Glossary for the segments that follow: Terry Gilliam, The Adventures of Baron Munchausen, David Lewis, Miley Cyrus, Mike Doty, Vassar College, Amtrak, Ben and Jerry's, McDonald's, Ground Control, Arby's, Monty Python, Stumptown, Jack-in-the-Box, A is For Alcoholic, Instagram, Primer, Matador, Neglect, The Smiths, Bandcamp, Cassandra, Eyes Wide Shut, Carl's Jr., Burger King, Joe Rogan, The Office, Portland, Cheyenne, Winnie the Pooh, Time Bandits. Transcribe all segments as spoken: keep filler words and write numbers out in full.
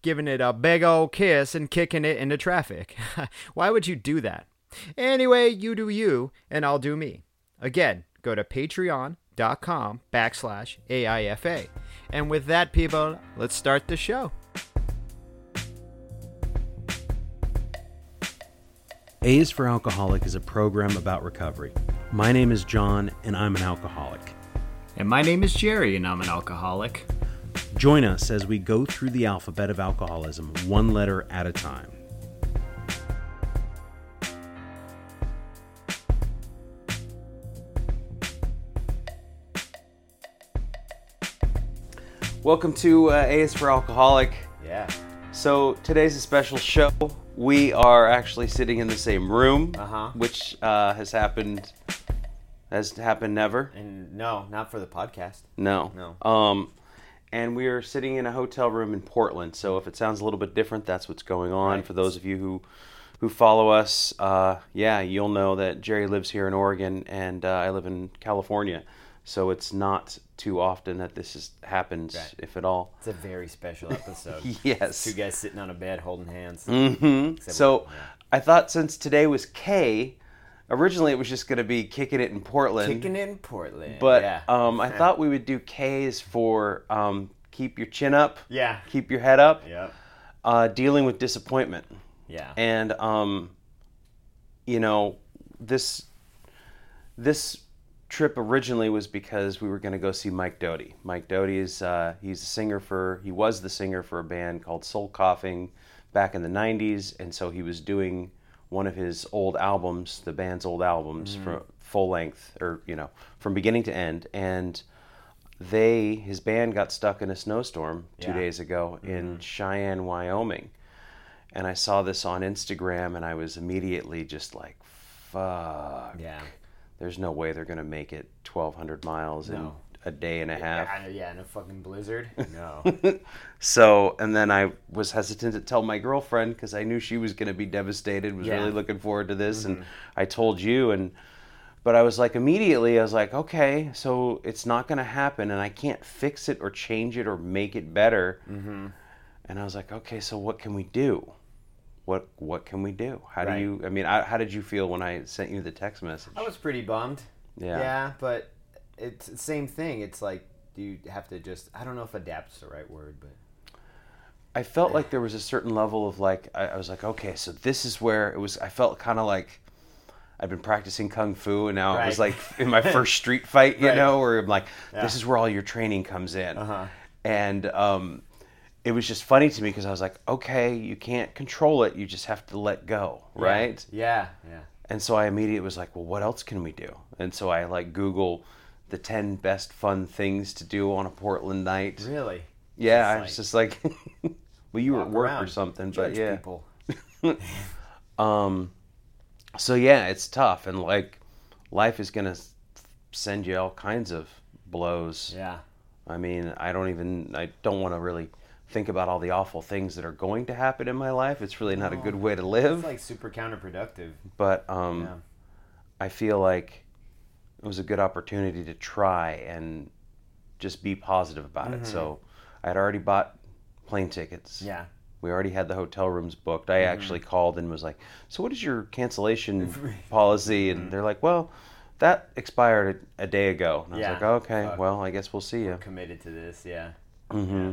giving it a big old kiss, and kicking it into traffic. Why would you do that? Anyway, you do you, and I'll do me. Again, go to patreon.com backslash AIFA. And with that, people, let's start the show. A is for Alcoholic is a program about recovery. My name is John, and I'm an alcoholic. And my name is Jerry, and I'm an alcoholic. Join us as we go through the alphabet of alcoholism, one letter at a time. Welcome to uh, A is for Alcoholic. Yeah. So today's a special show. We are actually sitting in the same room, uh-huh. which uh, has happened... Has happened never. And no, not for the podcast. No. No. Um, and we are sitting in a hotel room in Portland, so if it sounds a little bit different, that's what's going on. Right. For those of you who, who follow us, uh, yeah, you'll know that Jerry lives here in Oregon, and uh, I live in California. So it's not too often that this is, happens, right. if at all. It's a very special episode. Yes. It's two guys sitting on a bed holding hands. Mm-hmm. So we- I thought since today was K... Originally, it was just going to be Kicking It in Portland. Kicking It in Portland. But yeah. um, I thought we would do K's for um, keep your chin up, yeah, keep your head up, yep. uh, dealing with disappointment. Yeah. And, um, you know, this this trip originally was because we were going to go see Mike Doty. Mike Doty is uh, he's a singer for, he was the singer for a band called Soul Coughing back in the nineties, and so he was doing... one of his old albums, the band's old albums, mm. from full length, or, you know, from beginning to end. And they, his band got stuck in a snowstorm two yeah. days ago mm-hmm. in Cheyenne, Wyoming. And I saw this on Instagram and I was immediately just like, fuck. Yeah. There's no way they're going to make it twelve hundred miles no. in a day and a half. Yeah, yeah, in a fucking blizzard. No. So, and then I was hesitant to tell my girlfriend because I knew she was going to be devastated, was yeah. really looking forward to this, mm-hmm. and I told you, and but I was like, immediately, I was like, okay, so it's not going to happen, and I can't fix it or change it or make it better. Mm-hmm. And I was like, okay, so what can we do? What what can we do? How right. do you, I mean, I, how did you feel when I sent you the text message? I was pretty bummed. Yeah. Yeah, but... It's the same thing. It's like you have to just... I don't know if adapt's the right word, but... I felt like there was a certain level of like... I, I was like, okay, so this is where it was... I felt kind of like I've been practicing Kung Fu and now right. it was like in my first street fight, you right. know, where I'm like, yeah. this is where all your training comes in. Uh-huh. And um, it was just funny to me because I was like, okay, you can't control it. You just have to let go, right? Yeah, yeah. yeah. And so I immediately was like, well, what else can we do? And so I like Google... the ten best fun things to do on a Portland night. Really? Yeah, I was just like, well, you were at work around, or something, but yeah. people. um, so yeah, it's tough, and like, life is gonna send you all kinds of blows. Yeah. I mean, I don't even, I don't want to really think about all the awful things that are going to happen in my life. It's really not oh, a good way to live. It's like super counterproductive. But um, yeah. I feel like. It was a good opportunity to try and just be positive about mm-hmm. it. So I had already bought plane tickets. Yeah. We already had the hotel rooms booked. I mm-hmm. actually called and was like, so what is your cancellation policy? And mm-hmm. they're like, well, that expired a, a day ago. And I yeah. was like, oh, okay, Fuck. well, I guess we'll see you. We're committed to this, yeah. Mm-hmm. Yeah.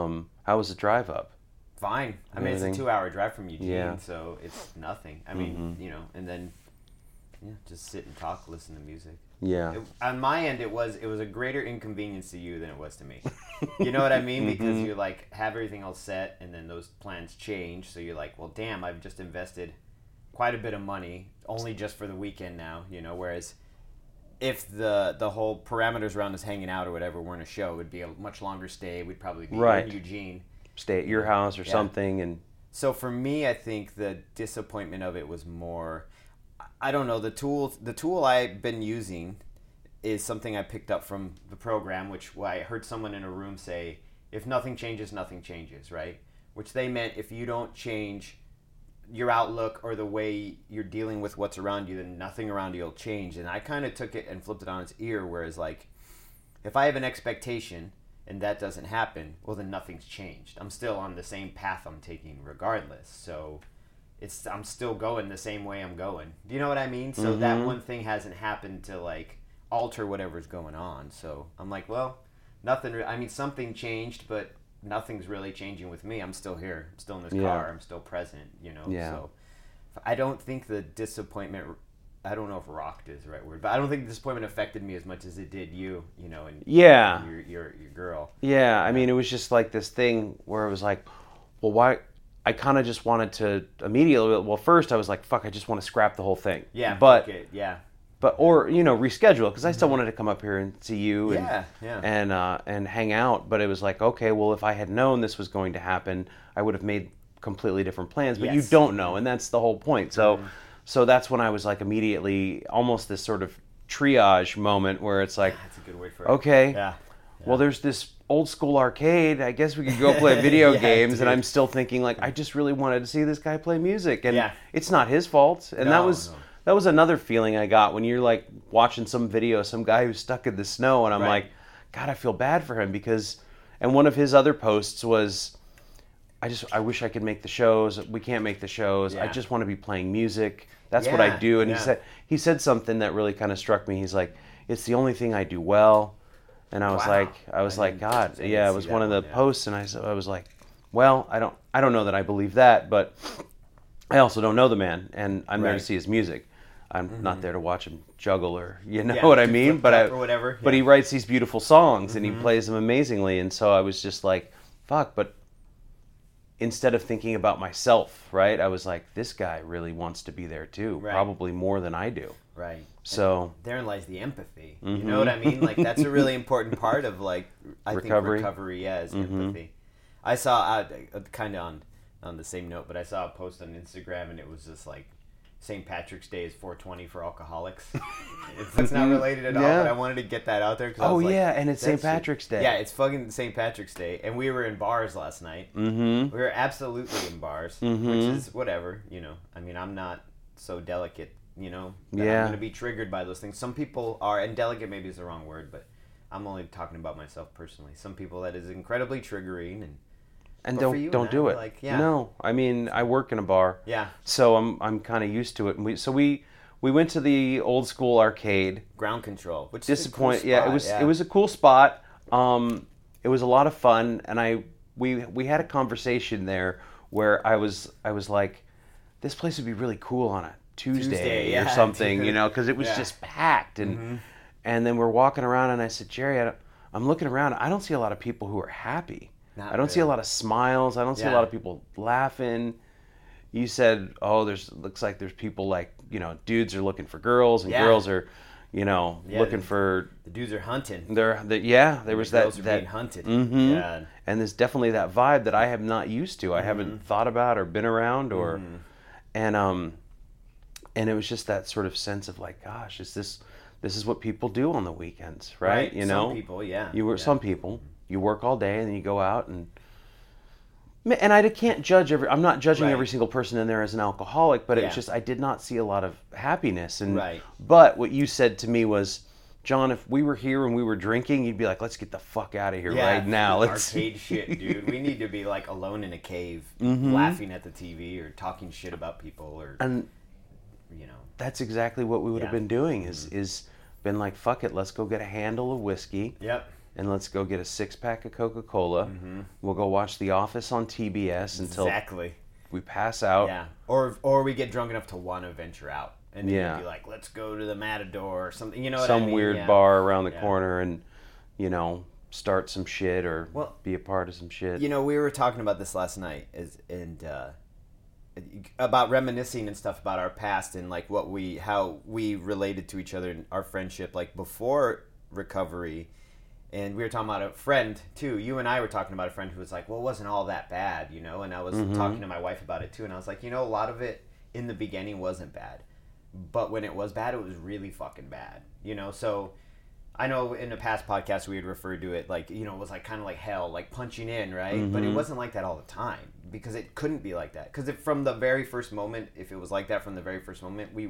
Um, how was the drive up? Fine. I mean, Anything? It's a two-hour drive from Eugene, yeah. so it's nothing. I mean, mm-hmm. you know, and then... Yeah, just sit and talk, listen to music. Yeah. It, on my end, it was it was a greater inconvenience to you than it was to me. You know what I mean? Because mm-hmm. you like have everything all set, and then those plans change. So you're like, well, damn, I've just invested quite a bit of money only just for the weekend now. You know, whereas if the the whole parameters around us hanging out or whatever weren't a show, it would be a much longer stay. We'd probably be right. in Eugene, stay at your house or yeah. something, and. So for me, I think the disappointment of it was more, I don't know, the tool the tool I've been using is something I picked up from the program, which I heard someone in a room say, if nothing changes, nothing changes, right? Which they meant if you don't change your outlook or the way you're dealing with what's around you, then nothing around you will change. And I kind of took it and flipped it on its ear, whereas like, if I have an expectation and that doesn't happen, well, then nothing's changed. I'm still on the same path I'm taking regardless. So it's I'm still going the same way I'm going. Do you know what I mean? So mm-hmm. that one thing hasn't happened to like alter whatever's going on. So I'm like, well, nothing. Re- I mean, something changed, but nothing's really changing with me. I'm still here. I'm still in this yeah. car. I'm still present, you know? Yeah. So I don't think the disappointment, I don't know if rocked is the right word, but I don't think the disappointment affected me as much as it did you, you know, and yeah. your, your your girl. Yeah, I mean, it was just like this thing where it was like, well, why, I kind of just wanted to immediately, well, first I was like, fuck, I just want to scrap the whole thing. Yeah, but it, yeah. But, or, you know, reschedule, because I still wanted to come up here and see you and yeah, yeah. and uh, and hang out, but it was like, okay, well, if I had known this was going to happen, I would have made completely different plans, but yes. you don't know, and that's the whole point, so... Mm. So that's when I was like immediately almost this sort of triage moment where it's like, that's a good word for it. Okay, yeah. Yeah. Well, there's this old school arcade. I guess we could go play video yeah, games. Dude. And I'm still thinking like, I just really wanted to see this guy play music, and yeah. it's not his fault. And no, that was no. that was another feeling I got when you're like watching some video, some guy who's stuck in the snow, and I'm right. like, God, I feel bad for him because. And one of his other posts was, I just I wish I could make the shows. We can't make the shows. Yeah. I just want to be playing music. That's yeah, what I do. And yeah. he said he said something that really kind of struck me. He's like, it's the only thing I do well. And I was wow. like, I was I like, God, yeah, it was one of the one, yeah. posts. And I, I was like, well, I don't, I don't know that I believe that, but I also don't know the man, and I'm right. there to see his music. I'm mm-hmm. not there to watch him juggle or, you know yeah, what I mean? But I, or yeah. but he writes these beautiful songs mm-hmm. and he plays them amazingly. And so I was just like, fuck, but. Instead of thinking about myself, right? I was like, this guy really wants to be there too, right. probably more than I do. Right. So and therein lies the empathy. Mm-hmm. You know what I mean? Like that's a really important part of like I recovery. think recovery yeah, is mm-hmm. empathy. I saw uh, kind of on on the same note, but I saw a post on Instagram and it was just like Saint Patrick's Day is four twenty for alcoholics. it's, it's not related at yeah. all, but I wanted to get that out there. Cause oh, I was like, yeah, and it's Saint Patrick's Day. Yeah, it's fucking Saint Patrick's Day, and we were in bars last night. Mm-hmm. We were absolutely in bars, mm-hmm. which is whatever, you know. I mean, I'm not so delicate, you know, that yeah. I'm going to be triggered by those things. Some people are, and delicate maybe is the wrong word, but I'm only talking about myself personally. Some people that is incredibly triggering and... And don't don't and I, do it. Like, yeah. No, I mean I work in a bar. Yeah. So I'm I'm kind of used to it. And we so we we went to the old school arcade. Ground Control. Which disappoint. Is a cool yeah, spot. It was yeah. it was a cool spot. Um, it was a lot of fun, and I we we had a conversation there where I was I was like, this place would be really cool on a Tuesday, Tuesday yeah. or something, you know, because it was yeah. just packed. And mm-hmm. and then we're walking around, and I said, Jerry, I I'm looking around. I don't see a lot of people who are happy. Not I don't really. see a lot of smiles. I don't see yeah. a lot of people laughing. You said, "Oh, there's looks like there's people like you know, dudes are looking for girls and yeah. girls are, you know, yeah, looking the, for the dudes are hunting." They're the, yeah. There was the that girls are that being hunted. Mm-hmm. Yeah. And there's definitely that vibe that I am not used to. I mm-hmm. haven't thought about or been around or, mm-hmm. and um, and it was just that sort of sense of like, gosh, is this this is what people do on the weekends, right? right. You some know, people, yeah, you were yeah. some people. You work all day and then you go out and and I can't judge every. I'm not judging right. every single person in there as an alcoholic, but yeah. it's just I did not see a lot of happiness. And right. but what you said to me was, John, if we were here and we were drinking, you'd be like, let's get the fuck out of here yeah, right now. Let's arcade shit, dude. We need to be like alone in a cave, mm-hmm. laughing at the T V or talking shit about people or and you know. That's exactly what we would yeah. have been doing. Is mm-hmm. is been like, fuck it, let's go get a handle of whiskey. Yep. And let's go get a six-pack of Coca-Cola. Mm-hmm. We'll go watch The Office on T B S until exactly. we pass out. Yeah, or or we get drunk enough to want to venture out, and then yeah. you'd be like, "Let's go to the Matador" or something. You know, what some I mean? weird yeah. bar around the yeah. corner, and you know, start some shit or well, be a part of some shit. You know, we were talking about this last night, is and uh, about reminiscing and stuff about our past and like what we how we related to each other and our friendship, like before recovery. And we were talking about a friend, too. You and I were talking about a friend who was like, well, it wasn't all that bad, you know? And I was mm-hmm. talking to my wife about it, too. And I was like, you know, a lot of it in the beginning wasn't bad. But when it was bad, it was really fucking bad, you know? So I know in the past podcast we had referred to it like, you know, it was like kind of like hell, like punching in, right? Mm-hmm. But it wasn't like that all the time because it couldn't be like that. Because from the very first moment, if it was like that from the very first moment, we...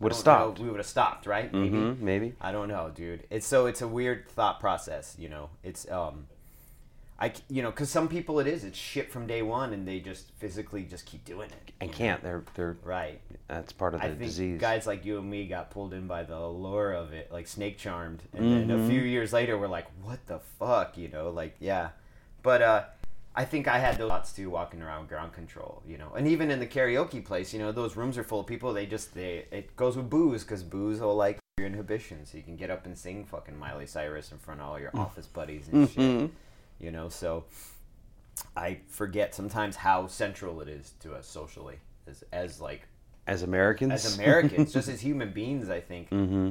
would have stopped. Know, we would have stopped, right? Maybe. Mm-hmm, maybe. I don't know, dude. It's so it's a weird thought process, you know. It's um, I you know, because some people it is it's shit from day one, and they just physically just keep doing it. I can't. Know? They're they're right. That's part of the I think disease. Guys like you and me got pulled in by the allure of it, like snake charmed, and mm-hmm. then a few years later we're like, what the fuck, you know? Like yeah, but uh. I think I had those thoughts, too, walking around Ground Control, you know. And even in the karaoke place, you know, those rooms are full of people. They just, they it goes with booze, because booze will, like, your inhibition. So you can get up and sing fucking Miley Cyrus in front of all your office buddies and mm-hmm. shit, you know. So I forget sometimes how central it is to us socially as, as like... As Americans? As Americans, just as human beings, I think. Mm-hmm.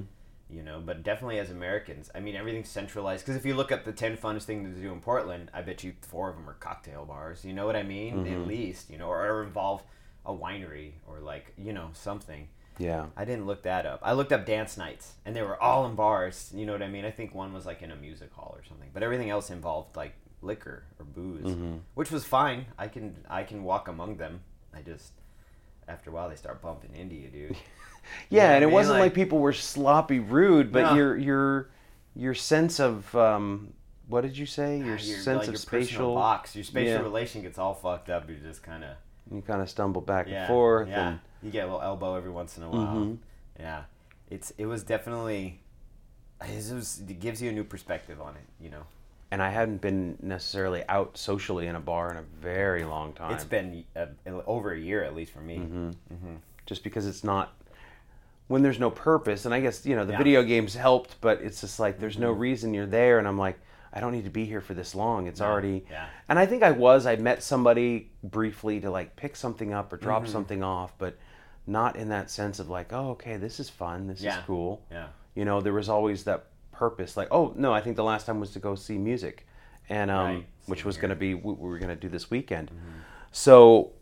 You know, but definitely as Americans. I mean, everything's centralized. Because if you look up the ten funnest things to do in Portland, I bet you four of them are cocktail bars. You know what I mean? Mm-hmm. At least, you know, or, or involve a winery or like, you know, something. Yeah. I didn't look that up. I looked up dance nights, and they were all in bars. You know what I mean? I think one was like in a music hall or something. But everything else involved like liquor or booze, mm-hmm. which was fine. I can I can walk among them. I just... After a while, they start bumping into you, dude. Yeah, you know and it mean? wasn't like, like people were sloppy rude, but no. your your your sense of um, what did you say? Your, your sense like of your spatial box, your spatial yeah. relation gets all fucked up. You're just kind of you kind of stumble back yeah, and forth. Yeah, and, you get a little elbow every once in a while. Mm-hmm. Yeah, it's it was definitely it, was, it gives you a new perspective on it, you know. And I hadn't been necessarily out socially in a bar in a very long time. It's been a, over a year, at least for me. Mm-hmm. Mm-hmm. Just because it's not... When there's no purpose, and I guess, you know, the yeah. video games helped, but it's just like, there's mm-hmm. no reason you're there, and I'm like, I don't need to be here for this long. It's no. already... Yeah. And I think I was. I met somebody briefly to, like, pick something up or drop mm-hmm. something off, but not in that sense of, like, oh, okay, this is fun. This yeah. is cool. Yeah. You know, there was always that... purpose like oh no I think the last time was to go see music and um right. which was going to be what we were going to do this weekend mm-hmm. so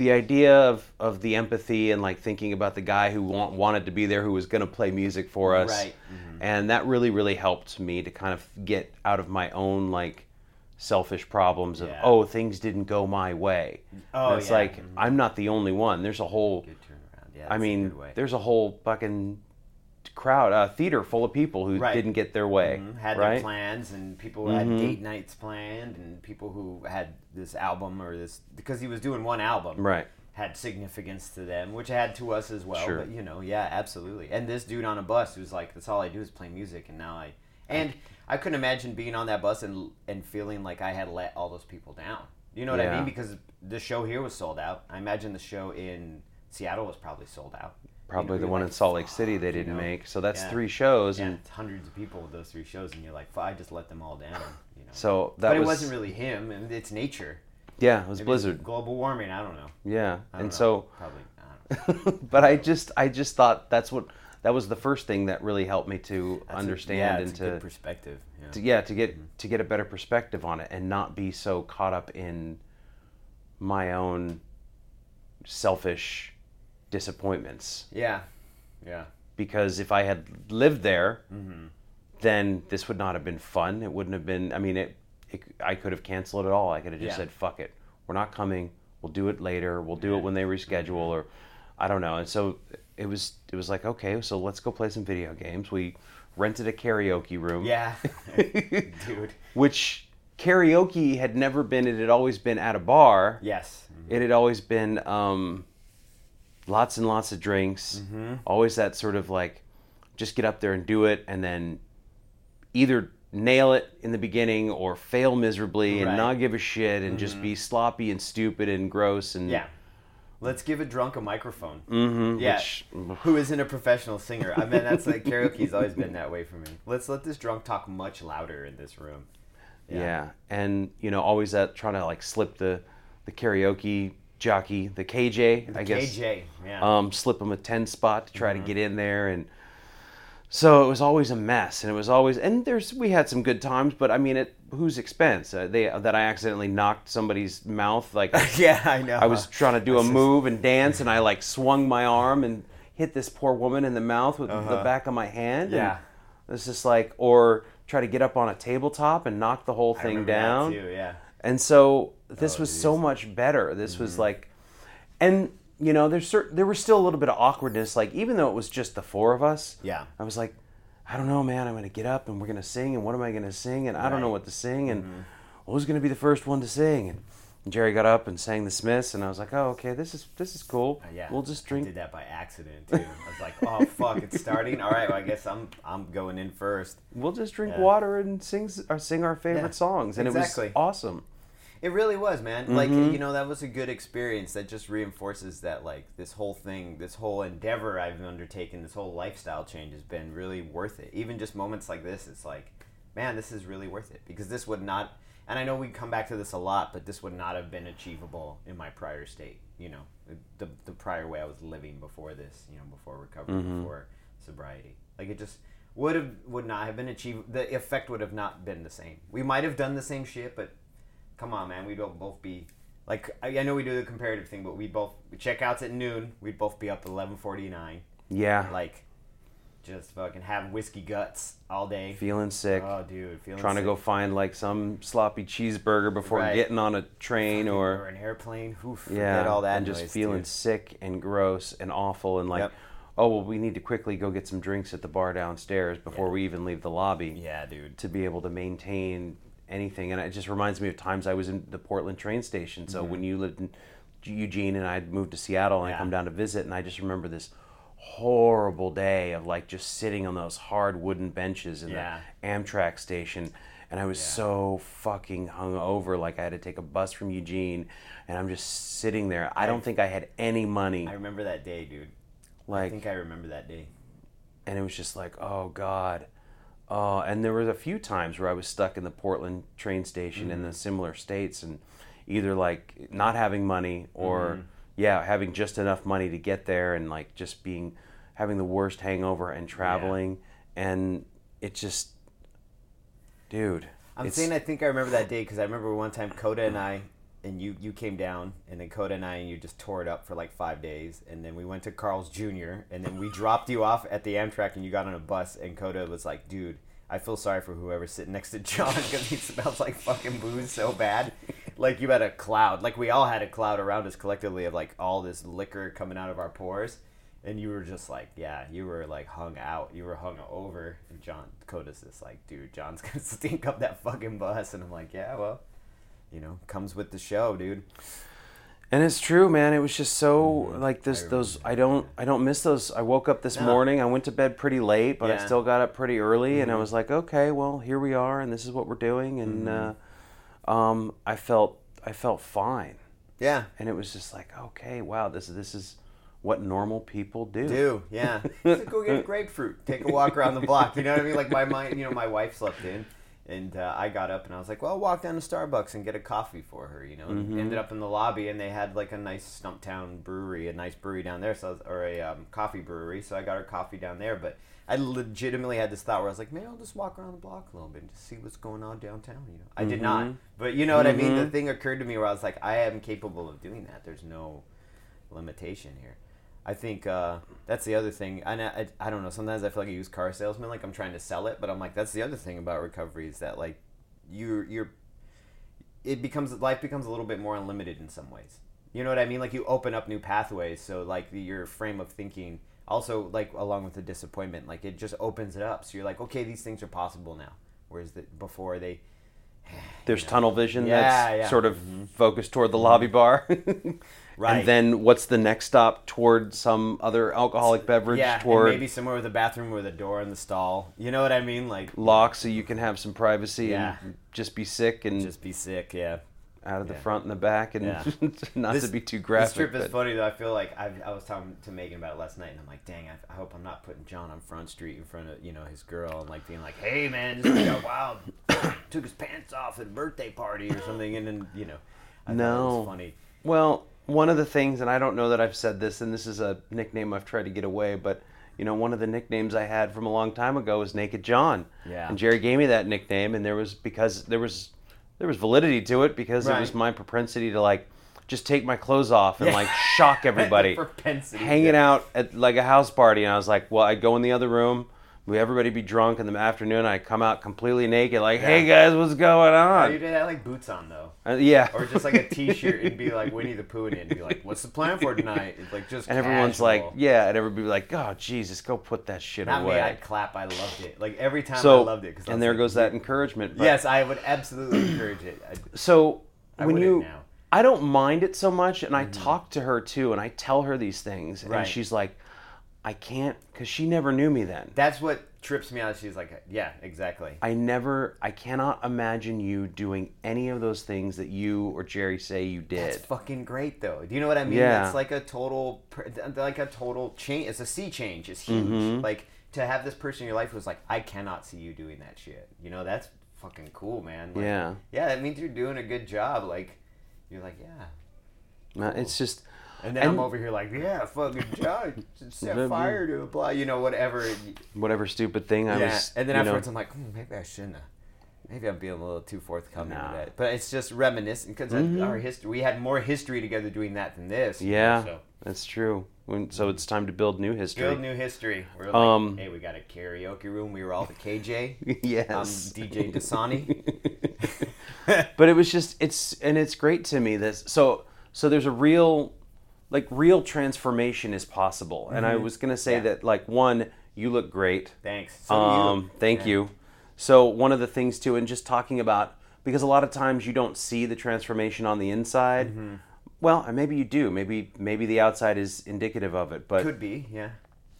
the idea of of the empathy and like thinking about the guy who want, wanted to be there who was going to play music for us right. mm-hmm. and that really really helped me to kind of get out of my own like selfish problems of yeah. oh things didn't go my way oh and it's yeah. like mm-hmm. I'm not the only one there's a whole good turnaround. Yeah, I mean a there's a whole fucking crowd, a theater full of people who right. didn't get their way. Mm-hmm. Had right? their plans, and people who mm-hmm. had date nights planned, and people who had this album or this... Because he was doing one album. Right. Had significance to them, which had to us as well. Sure. But, you know, yeah, absolutely. And this dude on a bus who's like, that's all I do is play music, and now I... And I couldn't imagine being on that bus and and feeling like I had let all those people down. You know what yeah. I mean? Because the show here was sold out. I imagine the show in Seattle was probably sold out. Probably you know, the one like, in Salt Lake City they didn't you know? make. So that's yeah. three shows. Yeah. And hundreds of people with those three shows. And you're like, I just let them all down. You know? So that But was... it wasn't really him. It's nature. Yeah, it was Maybe blizzard. Global warming, I don't know. Yeah. I don't and know. so... Probably, I don't know. But I just I just thought that's what... That was the first thing that really helped me to that's understand a, yeah, and to... Good perspective. Yeah, to, yeah, to get mm-hmm. to get a better perspective on it and not be so caught up in my own selfish... disappointments. Yeah. Yeah. Because if I had lived there, mm-hmm. then this would not have been fun. It wouldn't have been, I mean, it, it I could have canceled it all. I could have just yeah. said, fuck it. We're not coming. We'll do it later. We'll do yeah. it when they reschedule or I don't know. And so it was, it was like, okay, so let's go play some video games. We rented a karaoke room. Yeah. Dude. Which karaoke had never been, it had always been at a bar. Yes. Mm-hmm. It had always been, um, lots and lots of drinks, mm-hmm. always that sort of like, just get up there and do it, and then either nail it in the beginning or fail miserably right. and not give a shit and mm-hmm. just be sloppy and stupid and gross. And yeah. Let's give a drunk a microphone. Mm-hmm. Yeah. Which... Who isn't a professional singer. I mean, that's like, karaoke's always been that way for me. Let's let this drunk talk much louder in this room. Yeah. yeah. And, you know, always that trying to like slip the, the karaoke... jockey, the K J, the I guess. K J, yeah. Um, slip him a ten spot to try mm-hmm. to get in there, and So it was always a mess, and it was always, and there's, we had some good times, but I mean, at whose expense? Uh, they that I accidentally knocked somebody's mouth, like yeah, I know. I was trying to do this a move is... and dance, and I like swung my arm and hit this poor woman in the mouth with uh-huh. the back of my hand. Yeah, and it's just like, or try to get up on a tabletop and knock the whole thing I down. That too, yeah, and so this oh, was geez. so much better. This mm-hmm. was like, and. You know, there's certain, there was still a little bit of awkwardness, like, even though it was just the four of us, yeah. I was like, I don't know, man, I'm going to get up and we're going to sing, and what am I going to sing, and I right. don't know what to sing, and mm-hmm. who's going to be the first one to sing, and Jerry got up and sang The Smiths, and I was like, oh, okay, this is this is cool, uh, yeah. we'll just drink. I did that by accident, too. I was like, oh, fuck, it's starting, all right, well, I guess I'm I'm going in first. We'll just drink yeah. water and sing, or sing our favorite yeah. songs, and exactly. it was awesome. It really was, man. Mm-hmm. Like, you know, that was a good experience that just reinforces that, like, this whole thing, this whole endeavor I've undertaken, this whole lifestyle change has been really worth it. Even just moments like this, it's like, man, this is really worth it. Because this would not, and I know we come back to this a lot, but this would not have been achievable in my prior state, you know, the the prior way I was living before this, you know, before recovery, mm-hmm. before sobriety. Like, it just... would have, would not have been achieved. The effect would have not been the same. We might have done the same shit, but... come on, man. We'd both be like, I know we do the comparative thing, but we both checkouts at noon. We'd both be up at eleven forty-nine. Yeah, like just fucking have whiskey guts all day. Feeling sick. Oh, dude, feeling trying sick. to go find like some sloppy cheeseburger before right. getting on a train or, or an airplane. Oof, yeah, forget all that and just noise, feeling dude. sick and gross and awful and like. Yep. Oh, well, we need to quickly go get some drinks at the bar downstairs before yeah. we even leave the lobby. Yeah, dude. To be able to maintain anything, and it just reminds me of times I was in the Portland train station. So mm-hmm. when you lived in Eugene and I had moved to Seattle and yeah. I come down to visit, and I just remember this horrible day of like just sitting on those hard wooden benches in yeah. the Amtrak station, and I was yeah. so fucking hungover. Like I had to take a bus from Eugene, and I'm just sitting there. I don't think I had any money. I remember that day, dude. Like I think I remember that day, and it was just like, oh God. Uh, and there was a few times where I was stuck in the Portland train station mm-hmm. in the similar states, and either like not having money or mm-hmm. yeah, having just enough money to get there, and like just being having the worst hangover and traveling, yeah. and it just, dude. I'm it's... saying I think I remember that day because I remember one time Coda and I and you you came down, and then Coda and I and you just tore it up for like five days, and then we went to Carl's Junior, and then we dropped you off at the Amtrak, and you got on a bus, and Coda was like, dude, I feel sorry for whoever's sitting next to John because he smells like fucking booze so bad. Like you had a cloud, like we all had a cloud around us collectively of like all this liquor coming out of our pores, and you were just like, yeah, you were like hung out, you were hung over, and John, Coda's just like, dude, John's gonna stink up that fucking bus, and I'm like, yeah, well, you know, comes with the show, dude. And it's true, man. It was just so mm-hmm. like this. I those I don't. I don't miss those. I woke up this no. morning. I went to bed pretty late, but yeah. I still got up pretty early. Mm-hmm. And I was like, okay, well, here we are, and this is what we're doing. And mm-hmm. uh, um, I felt. I felt fine. Yeah. And it was just like, okay, wow, this is this is what normal people do. Do yeah. Just go get a grapefruit. Take a walk around the block. You know what I mean? Like my mind. You know, my wife slept in. And uh, I got up and I was like, well, I'll walk down to Starbucks and get a coffee for her, you know. Mm-hmm. Ended up in the lobby, and they had like a nice Stumptown brewery, a nice brewery down there, so I was, or a um, coffee brewery. So I got her coffee down there. But I legitimately had this thought where I was like, maybe I'll just walk around the block a little bit and just see what's going on downtown, you know. I mm-hmm. did not. But you know what mm-hmm. I mean? The thing occurred to me where I was like, I am capable of doing that. There's no limitation here. I think uh, that's the other thing. I, I, I don't know. Sometimes I feel like a used car salesman. Like I'm trying to sell it, but I'm like, that's the other thing about recovery is that like you're you're it becomes life becomes a little bit more unlimited in some ways. You know what I mean? Like you open up new pathways. So like the, your frame of thinking also like along with the disappointment, like it just opens it up. So you're like, okay, these things are possible now. Whereas the, before they there's you know, tunnel vision yeah, that's yeah. sort of mm-hmm. focused toward the lobby bar. Right. And then what's the next stop toward some other alcoholic beverage? Yeah, toward maybe somewhere with a bathroom with a door in the stall. You know what I mean? Like lock so you can have some privacy yeah. and just be sick. and Just be sick, yeah. Out of yeah. the front and the back and yeah. not this, to be too graphic. This trip is but... funny, though. I feel like I've, I was talking to Megan about it last night, and I'm like, dang, I, I hope I'm not putting John on Front Street in front of, you know, his girl and, like, being like, hey, man, this guy wild took his pants off at a birthday party or something. And then, you know, I no. thought it was funny. Well... one of the things, and I don't know that I've said this, and this is a nickname I've tried to get away, but you know, one of the nicknames I had from a long time ago was Naked John. Yeah. And Jerry gave me that nickname, and there was because there was there was validity to it because right. it was my propensity to like just take my clothes off and yeah. like shock everybody. propensity. Hanging yeah. out at like a house party, and I was like, well, I'd go in the other room. We everybody be drunk in the afternoon. I come out completely naked, like, yeah. "Hey guys, what's going on?" Oh, you did that like boots on though, uh, yeah, or just like a T-shirt and be like Winnie the Pooh in it, and be like, "What's the plan for tonight?" It's like just and casual. Everyone's like, "Yeah," and everybody be like, "Oh Jesus, go put that shit Not away." Not me, I'd clap. I loved it. Like every time so, I loved it. Cause and there like, goes that encouragement. But yes, I would absolutely encourage it. I, so I when you, now. I don't mind it so much, and mm-hmm. I talk to her too, and I tell her these things, right. and she's like. I can't, because she never knew me then. That's what trips me out. She's like, yeah, exactly. I never, I cannot imagine you doing any of those things that you or Jerry say you did. That's fucking great, though. Do you know what I mean? Yeah. It's like a total, like a total change. It's a sea change. It's huge. Mm-hmm. Like, to have this person in your life who's like, I cannot see you doing that shit. You know, that's fucking cool, man. Like, yeah. Yeah, that means you're doing a good job. Like, you're like, yeah. Cool. No, it's just... And then and, I'm over here like, yeah, fucking John, set fire to a blah, you know, whatever. Whatever stupid thing I yeah. was. And then afterwards know. I'm like, hmm, maybe I shouldn't have. Maybe I'm being a little too forthcoming nah. with that. But it's just reminiscent because mm-hmm. our history, we had more history together doing that than this. Yeah, you know, so. That's true. When, so it's time to build new history. Build new history. We're um, like, hey, we got a karaoke room. We were all the K J. Yes. I'm D J Dasani. But it was just, it's, and it's great to me. This So, so there's a real... Like, real transformation is possible. Mm-hmm. And I was going to say yeah. that, like, one, you look great. Thanks. So um, you. Thank yeah. you. So one of the things, too, and just talking about, because a lot of times you don't see the transformation on the inside. Mm-hmm. Well, maybe you do. Maybe maybe the outside is indicative of it. But could be, yeah.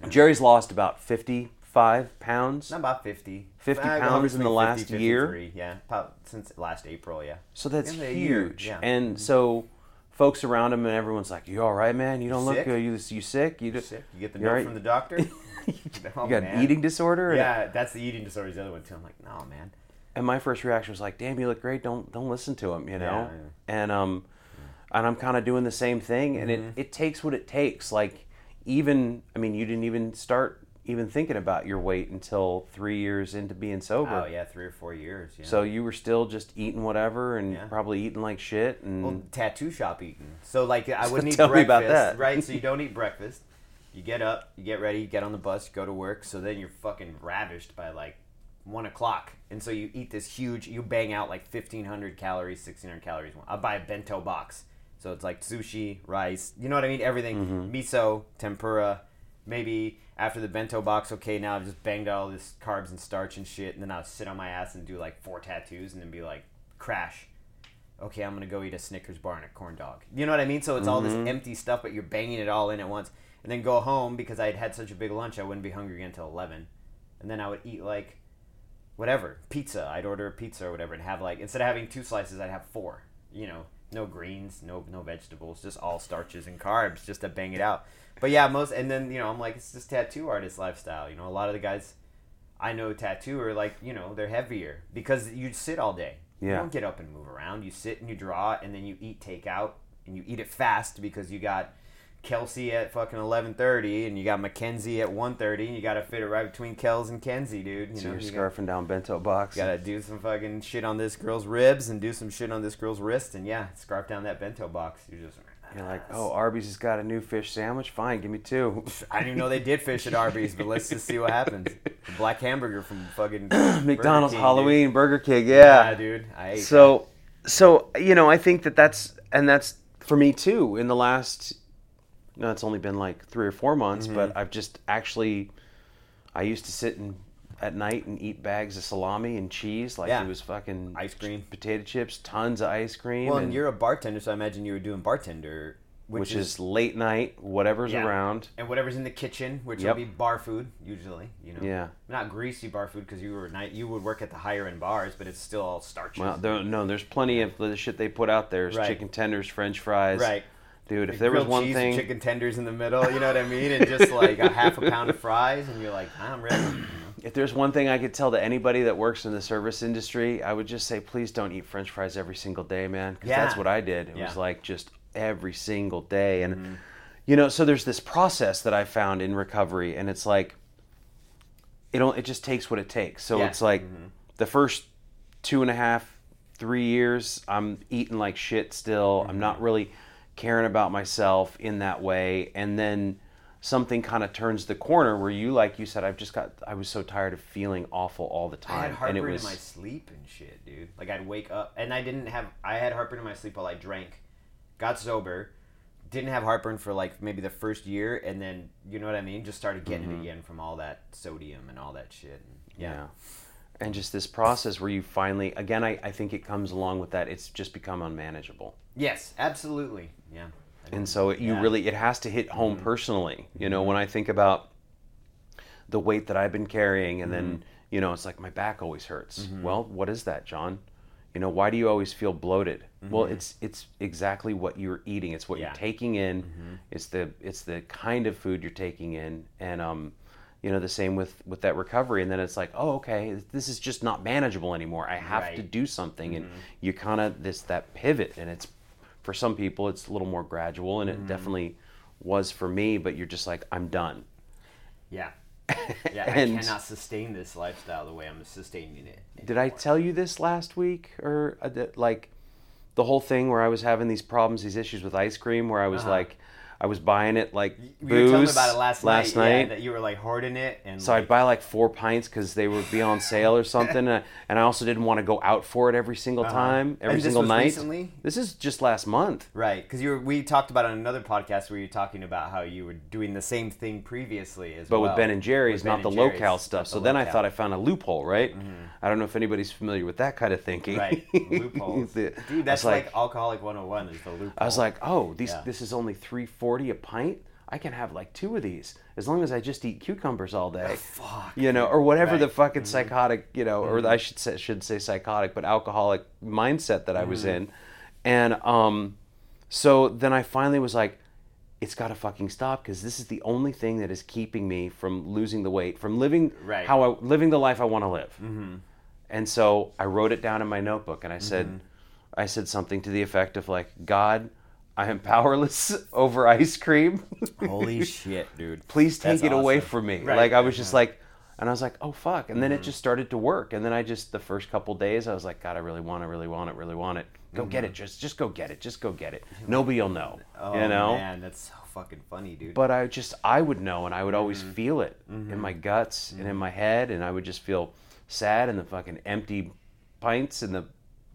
Jerry's lost about fifty-five pounds. Not about fifty. fifty pounds in the last fifty, year. Yeah, about since last April, yeah. So that's huge. Year, yeah. And mm-hmm. so... Folks around him and everyone's like, "You all right, man? You don't sick? Look good. You you sick? You, just, sick. You get the note right? from the doctor? you oh, got man. An eating disorder? Yeah, that's the eating disorder. Is the other one too. I'm like, no, man. And my first reaction was like, "Damn, you look great. Don't don't listen to him, you know." Yeah, yeah. And um, yeah. and I'm kind of doing the same thing. And mm-hmm. it, it takes what it takes. Like even I mean, you didn't even start even thinking about your weight until three years into being sober. Oh yeah, three or four years. Yeah. So you were still just eating whatever and yeah. probably eating like shit and well, tattoo shop eating. So like I wouldn't eat breakfast, about that. Right? So you don't eat breakfast. You get up, you get ready, you get on the bus, you go to work. So then you're fucking ravished by like one o'clock, and so you eat this huge. You bang out like fifteen hundred calories, sixteen hundred calories. I buy a bento box, so it's like sushi, rice. You know what I mean? Everything, mm-hmm. miso, tempura, maybe. After the bento box, okay, now I've just banged out all this carbs and starch and shit, and then I'll sit on my ass and do like four tattoos and then be like, crash. Okay, I'm going to go eat a Snickers bar and a corn dog. You know what I mean? So it's mm-hmm. all this empty stuff, but you're banging it all in at once. And then go home, because I had had such a big lunch, I wouldn't be hungry again until eleven. And then I would eat like, whatever, pizza. I'd order a pizza or whatever and have like, instead of having two slices, I'd have four. You know, no greens, no no vegetables, just all starches and carbs just to bang it out. But yeah, most, and then, you know, I'm like, it's just tattoo artist lifestyle. You know, a lot of the guys I know tattoo are like, you know, they're heavier because you sit all day. Yeah. You don't get up and move around. You sit and you draw, and then you eat takeout, and you eat it fast because you got Kelsey at fucking eleven thirty, and you got Mackenzie at one thirty, and you got to fit it right between Kels and Kenzie, dude. You so know, you're you scarfing gotta, down bento box. Got to do some fucking shit on this girl's ribs and do some shit on this girl's wrist, and yeah, scarf down that bento box. You're just... You're like, oh, Arby's has got a new fish sandwich? Fine, give me two. I didn't even know they did fish at Arby's, but let's just see what happens. The black hamburger from fucking McDonald's, Burger King, Halloween, dude. Burger King, yeah. Yeah, dude. I ate so, that. So, you know, I think that that's, and that's for me too, in the last, no, it's only been like three or four months, mm-hmm. but I've just actually, I used to sit and at night and eat bags of salami and cheese like yeah. it was fucking ice cream, potato chips, tons of ice cream. Well, and, and you're a bartender, so I imagine you were doing bartender, which, which is, is late night, whatever's yeah. around, and whatever's in the kitchen, which yep. would be bar food usually. You know, yeah, not greasy bar food because you were night. You would work at the higher end bars, but it's still all starches. Well, there, no, there's plenty of the shit they put out there. There's right. chicken tenders, French fries, right. Dude, if there was one cheese, thing... chicken tenders in the middle, you know what I mean? And just like a half a pound of fries, and you're like, I'm ready. You know? If there's one thing I could tell to anybody that works in the service industry, I would just say, please don't eat French fries every single day, man. Because yeah. that's what I did. It yeah. was like just every single day. And, mm-hmm. You know, so there's this process that I found in recovery, and it's like, it it just takes what it takes. So yeah. it's like mm-hmm. the first two and a half, three years, I'm eating like shit still. Mm-hmm. I'm not really caring about myself in that way. And then something kind of turns the corner where you, like you said, I've just got, I was so tired of feeling awful all the time. I had heartburn and it was, in my sleep and shit, dude. Like I'd wake up, and I didn't have, I had heartburn in my sleep while I drank, got sober, didn't have heartburn for like maybe the first year, and then, you know what I mean, just started getting mm-hmm. it again from all that sodium and all that shit. And, yeah. yeah. And just this process where you finally, again, I, I think it comes along with that. It's just become unmanageable. Yes, absolutely. Yeah. And so it, you yeah. really, it has to hit home mm-hmm. personally. You know, when I think about the weight that I've been carrying, and mm-hmm. then, you know, it's like my back always hurts. Mm-hmm. Well, what is that, John? You know, why do you always feel bloated? Mm-hmm. Well, it's it's exactly what you're eating. It's what yeah. you're taking in. Mm-hmm. It's the it's the kind of food you're taking in. And, um, you know, the same with, with that recovery. And then it's like, oh, okay, this is just not manageable anymore. I have right. to do something. Mm-hmm. And you kind of, this, that pivot. And it's, for some people, it's a little more gradual. And mm-hmm. it definitely was for me. But you're just like, I'm done. Yeah. Yeah, and I cannot sustain this lifestyle the way I'm sustaining it anymore. Did I tell you this last week? Or, uh, like, the whole thing where I was having these problems, these issues with ice cream, where I was uh-huh. like, I was buying it like booze. You were telling me about it last, last night, night. Yeah, that you were like hoarding it. And so like... I'd buy like four pints because they would be on sale or something. And, I, and I also didn't want to go out for it every single uh-huh. time, every and single this was night. Recently? This is just last month. Right. Because we talked about it on another podcast where you were talking about how you were doing the same thing previously as but well. But with Ben and Jerry's, ben not, and the Jerry's not the locale stuff. So then I thought I found a loophole, right? Mm-hmm. I don't know if anybody's familiar with that kind of thinking. Right. Loopholes. the, Dude, that's like, like Alcoholic one oh one is the loophole. I was like, oh, these, yeah. this is only three, four. forty a pint, I can have like two of these as long as I just eat cucumbers all day. Oh, fuck. You know, or whatever right. the fucking mm-hmm. psychotic, you know, mm-hmm. or I should say, should say psychotic, but alcoholic mindset that mm-hmm. I was in. And um, so then I finally was like, it's got to fucking stop because this is the only thing that is keeping me from losing the weight, from living right. how I living the life I want to live. Mm-hmm. And so I wrote it down in my notebook, and I said, mm-hmm. I said something to the effect of like, God, I am powerless over ice cream. Holy shit, dude. Please take That's it awesome. Away from me. Right. Like, I was just yeah. like, and I was like, oh, fuck. And then mm-hmm. it just started to work. And then I just, the first couple days, I was like, God, I really want it, really want it, really want it. Go mm-hmm. get it. Just just go get it. Just go get it. Nobody will know. Oh, you know? Man. That's so fucking funny, dude. But I just, I would know, and I would mm-hmm. always feel it mm-hmm. in my guts mm-hmm. and in my head. And I would just feel sad in the fucking empty pints and the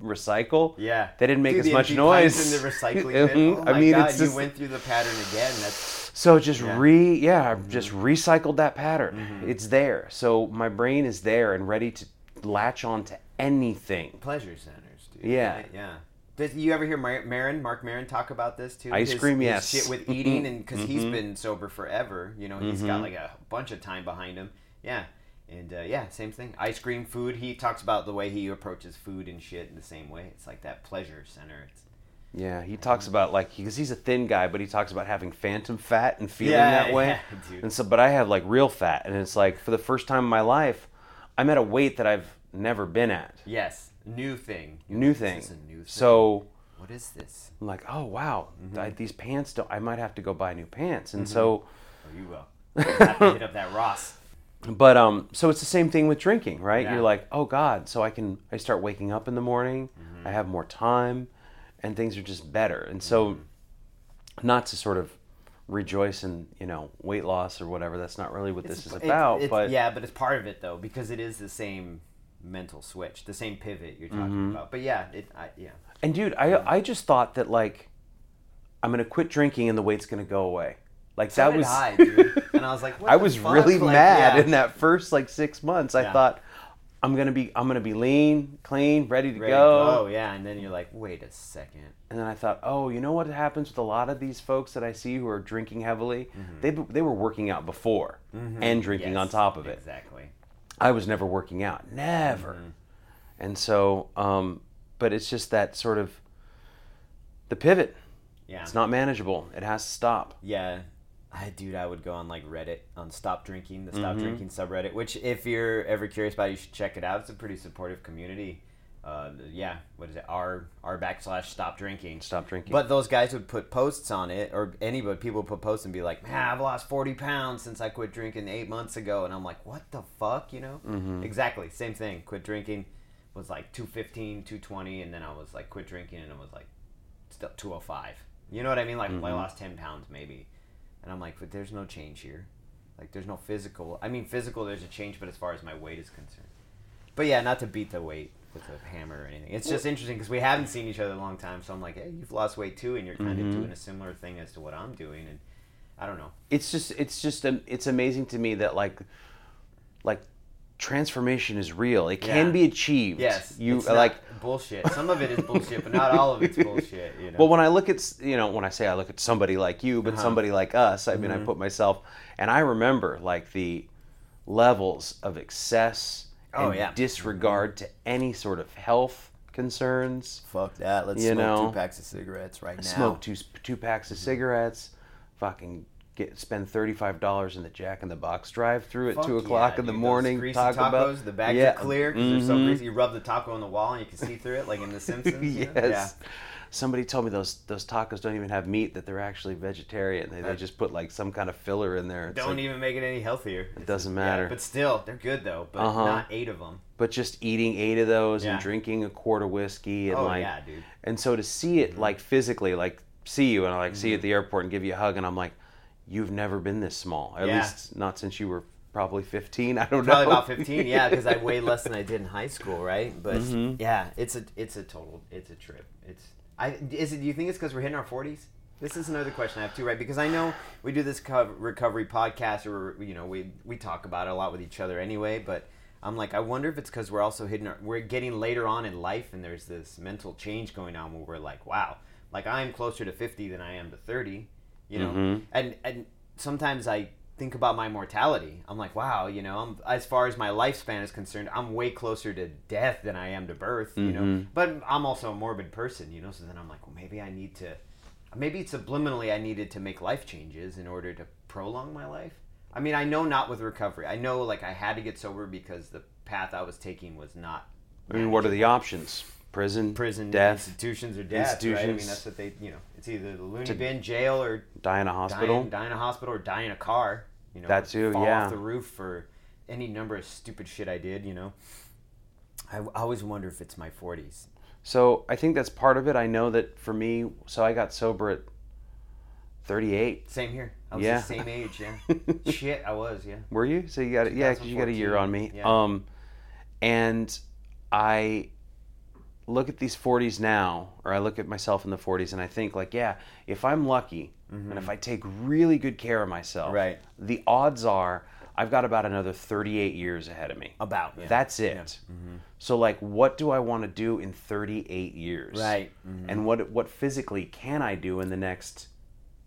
recycle. Yeah, they didn't make Dude, as the much noise in the recycling bin. Oh my I mean, God, it's just... you went through the pattern again. That's so just yeah. re yeah mm-hmm. just recycled that pattern. Mm-hmm. It's there, so my brain is there and ready to latch on to anything. Pleasure centers, dude. Yeah, right? Yeah. Does you ever hear Mar- Maron, Mark Maron talk about this too? Ice his, cream, his yes. Shit with eating, mm-hmm. and because mm-hmm. he's been sober forever, you know, he's mm-hmm. got like a bunch of time behind him. Yeah. And, uh, yeah, same thing. Ice cream, food. He talks about the way he approaches food and shit in the same way. It's like that pleasure center. It's, yeah, he talks about, like, because he's a thin guy, but he talks about having phantom fat and feeling yeah, that way. Yeah, dude. And so, but I have, like, real fat. And it's like, for the first time in my life, I'm at a weight that I've never been at. Yes. New thing. New like, thing. This is a new thing. So... what is this? I'm like, oh, wow. Mm-hmm. I, these pants don't... I might have to go buy new pants. And mm-hmm. so... oh, you will. You'll have to hit up that Ross. But um, so it's the same thing with drinking, right? Yeah. You're like, oh God, so I can I start waking up in the morning, mm-hmm. I have more time, and things are just better. And so, mm-hmm. not to sort of rejoice in, you know, weight loss or whatever. That's not really what it's, this is it's, about. It's, but yeah, but it's part of it though, because it is the same mental switch, the same pivot you're talking mm-hmm. about. But yeah, it I, yeah. And dude, I yeah. I just thought that like, I'm gonna quit drinking and the weight's gonna go away. Like so that did was, I, dude. And I was like, what I the was fuck? Really like, mad yeah. in that first like six months. I yeah. thought, I'm gonna be, I'm gonna be lean, clean, ready to ready go. Oh yeah, and then you're like, wait a second. And then I thought, oh, you know what happens with a lot of these folks that I see who are drinking heavily? Mm-hmm. They they were working out before mm-hmm. and drinking yes, on top of it. Exactly. I was never working out, never. Mm-hmm. And so, um, but it's just that sort of the pivot. Yeah, it's not manageable. It has to stop. Yeah. I, dude, I would go on like Reddit on Stop Drinking, the Stop mm-hmm. Drinking subreddit, which if you're ever curious about it, you should check it out. It's a pretty supportive community uh, yeah, what is it? R R backslash stop drinking. Stop drinking. But those guys would put posts on it, or anybody, people would put posts and be like, man, I've lost forty pounds since I quit drinking eight months ago. And I'm like, what the fuck, you know? Mm-hmm. Exactly. Same thing. Quit drinking was like two fifteen, two twenty. And then I was like, quit drinking and it was like still two oh five. You know what I mean? Like, mm-hmm. well, I lost ten pounds maybe. And I'm like, but there's no change here. Like, there's no physical. I mean, physical, there's a change, but as far as my weight is concerned. But yeah, not to beat the weight with a hammer or anything. It's just interesting because we haven't seen each other in a long time. So I'm like, hey, you've lost weight too, and you're kind mm-hmm. of doing a similar thing as to what I'm doing. And I don't know. It's just, it's just, um, it's amazing to me that like, like, transformation is real. It can yeah. be achieved. Yes, you it's like bullshit. Some of it is bullshit, but not all of it's bullshit. You know. Well, when I look at, you know, when I say I look at somebody like you, but uh-huh. somebody like us, I mm-hmm. mean, I put myself, and I remember like the levels of excess. Oh, and yeah. disregard to any sort of health concerns. Fuck that. Let's you smoke know, two packs of cigarettes right now. Smoke two two packs of cigarettes. Fucking get spend thirty-five dollars in the Jack-in-the-Box drive-through at Fuck two o'clock yeah, in the dude, morning. Those greasy taco tacos, about, the bags yeah. are clear because mm-hmm. they're so greasy. You rub the taco on the wall and you can see through it like in The Simpsons. yes. You know? Yeah. Somebody told me those those tacos don't even have meat, that they're actually vegetarian. They, they just put like some kind of filler in there. It's don't like, even make it any healthier. It doesn't matter. Yeah, but still, they're good though, but uh-huh. not eight of them. But just eating eight of those yeah. and drinking a quart of whiskey. And oh, like, yeah, dude. And so to see it like physically, like see you and I like mm-hmm. see you at the airport and give you a hug and I'm like, you've never been this small. At yeah. least not since you were probably fifteen. I don't probably know. Probably about fifteen, yeah, because I weighed less than I did in high school, right? But mm-hmm. yeah, it's a it's a total, it's a trip. It's... I, is it? Do you think it's because we're hitting our forties? This is another question I have too, right? Because I know we do this co- recovery podcast, or you know, we we talk about it a lot with each other anyway. But I'm like, I wonder if it's because we're also hitting, our, we're getting later on in life, and there's this mental change going on where we're like, wow, like I'm closer to fifty than I am to thirty, you know. Mm-hmm. And and sometimes I think about my mortality. I'm like, wow, you know, I'm, as far as my lifespan is concerned, I'm way closer to death than I am to birth, you mm-hmm. know, but I'm also a morbid person, you know, so then I'm like, well, maybe I need to, maybe subliminally I needed to make life changes in order to prolong my life. I mean, I know not with recovery. I know like I had to get sober because the path I was taking was not. I mean, manageable. What are the options? Prison, prison, death, institutions, or death. Institutions. Right? I mean, that's what they, you know, it's either the loony bin, jail, or die in a hospital, die in, die in a hospital, or die in a car. You know, that too, fall yeah. off the roof for any number of stupid shit I did. You know, I, I always wonder if it's my forties. So I think that's part of it. I know that for me, so I got sober at thirty-eight. Same here. I was yeah. the same age. Yeah, shit, I was. Yeah. Were you? So you got it? Yeah, because you got a year on me. Yeah. Um, and I. Look at these forties now, or I look at myself in the forties and I think like, yeah, if I'm lucky mm-hmm. and if I take really good care of myself, right. the odds are I've got about another thirty-eight years ahead of me. About. Yeah. That's it. Yeah. Mm-hmm. So like, what do I want to do in thirty-eight years? Right. Mm-hmm. And what what physically can I do in the next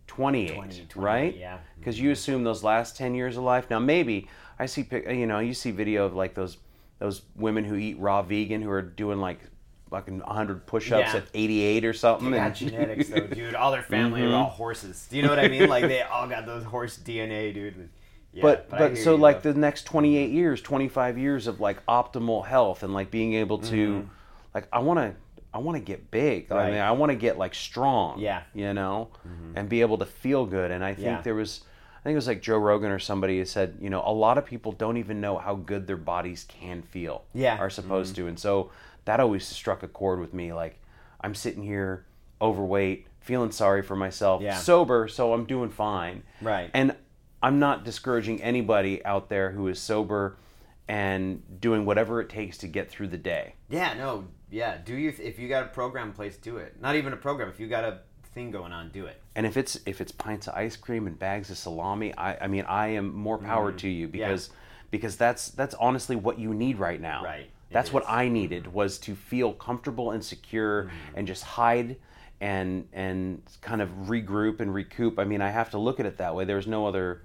twenty-eight, right? Yeah. Because mm-hmm. you assume those last ten years of life. Now maybe I see, you know, you see video of like those those women who eat raw vegan who are doing like fucking one hundred push-ups yeah. at eighty-eight or something. They got genetics, though, dude. All their family mm-hmm. are all horses. Do you know what I mean? Like, they all got those horse D N A, dude. Yeah, but, but, but so, you, like, though. The next twenty-eight years, twenty-five years of, like, optimal health and, like, being able to, mm-hmm. like, I want to I want to get big. Right. I mean, I want to get, like, strong, yeah. you know, mm-hmm. and be able to feel good. And I think yeah. there was, I think it was, like, Joe Rogan or somebody who said, you know, a lot of people don't even know how good their bodies can feel. Yeah. Are supposed mm-hmm. to. And so... that always struck a chord with me. Like, I'm sitting here overweight, feeling sorry for myself, yeah. sober, so I'm doing fine. Right. And I'm not discouraging anybody out there who is sober and doing whatever it takes to get through the day. Yeah, no, yeah. Do you, if you got a program in place, do it. Not even a program. If you got a thing going on, do it. And if it's if it's pints of ice cream and bags of salami, I, I mean, I am more power mm, to you because yeah. because that's that's honestly what you need right now. Right. That's what I needed, was to feel comfortable and secure mm-hmm. and just hide and and kind of regroup and recoup. I mean, I have to look at it that way. There's no other...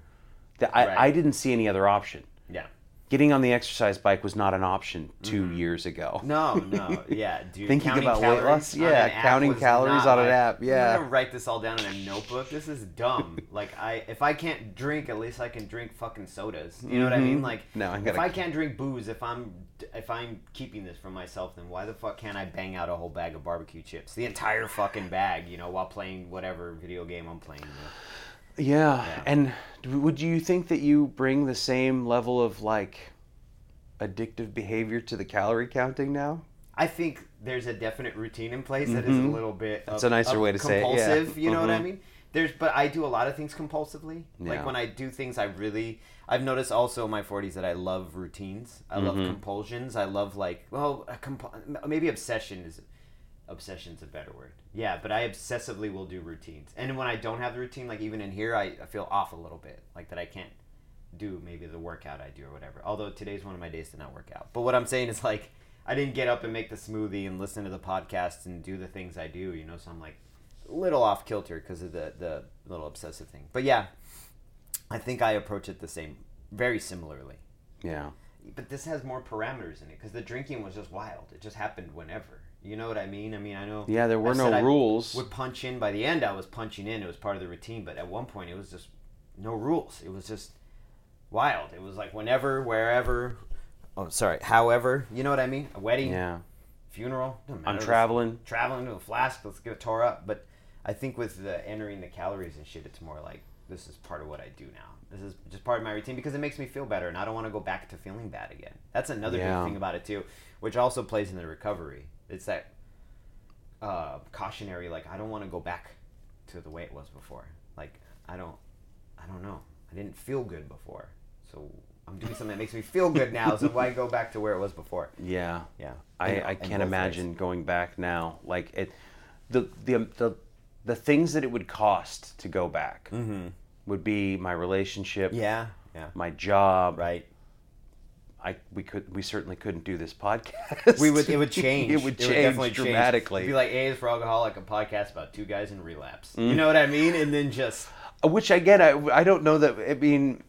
The, I, right. I didn't see any other option. Yeah. Getting on the exercise bike was not an option two mm-hmm. years ago. No, no, yeah, dude. Thinking about weight loss, yeah, counting calories on an app, yeah. I'm gonna write this all down in a notebook. This is dumb. Like, I, if I can't drink, at least I can drink fucking sodas. You know mm-hmm. what I mean? Like, no, I gotta, if I can't drink booze, if I'm, if I'm keeping this for myself, then why the fuck can't I bang out a whole bag of barbecue chips, the entire fucking bag, you know, while playing whatever video game I'm playing? You know? Yeah. yeah, and would you think that you bring the same level of, like, addictive behavior to the calorie counting now? I think there's a definite routine in place mm-hmm. that is a little bit That's of, a nicer way to say it. Compulsive, yeah. you know mm-hmm. what I mean? There's, but I do a lot of things compulsively. Yeah. Like, when I do things, I really... I've noticed also in my forties that I love routines. I mm-hmm. love compulsions. I love, like, well, a compu- maybe obsession is... Obsession's a better word. Yeah, but I obsessively will do routines. And when I don't have the routine, like even in here, I, I feel off a little bit. Like that I can't do maybe the workout I do or whatever. Although today's one of my days to not work out. But what I'm saying is like, I didn't get up and make the smoothie and listen to the podcast and do the things I do, you know? So I'm like a little off kilter because of the, the little obsessive thing. But yeah, I think I approach it the same, very similarly. Yeah. But this has more parameters in it because the drinking was just wild. It just happened whenever. You know what I mean? I mean, I know... Yeah, there were no rules. I would punch in. By the end, I was punching in. It was part of the routine. But at one point, it was just no rules. It was just wild. It was like whenever, wherever... Oh, sorry. However. You know what I mean? A wedding. Yeah. Funeral. I'm traveling. Traveling to a flask. Let's get a tour up. But I think with the entering the calories and shit, it's more like, this is part of what I do now. This is just part of my routine because it makes me feel better. And I don't want to go back to feeling bad again. That's another yeah. big thing about it, too, which also plays in the recovery. It's that uh, cautionary, like, I don't want to go back to the way it was before. Like, I don't, I don't know. I didn't feel good before. So I'm doing something that makes me feel good now. So why go back to where it was before? Yeah. Yeah. I, and, I can't imagine ways. going back now. Like, it, the, the, the, the things that it would cost to go back mm-hmm. would be my relationship. Yeah. Yeah. My job. Right. I, we could we certainly couldn't do this podcast. We would it would change. It would change it would definitely dramatically. Change. It'd be like A is for Alcoholic, a podcast about two guys in relapse. Mm. You know what I mean? And then just which I get. I, I don't know that. I mean,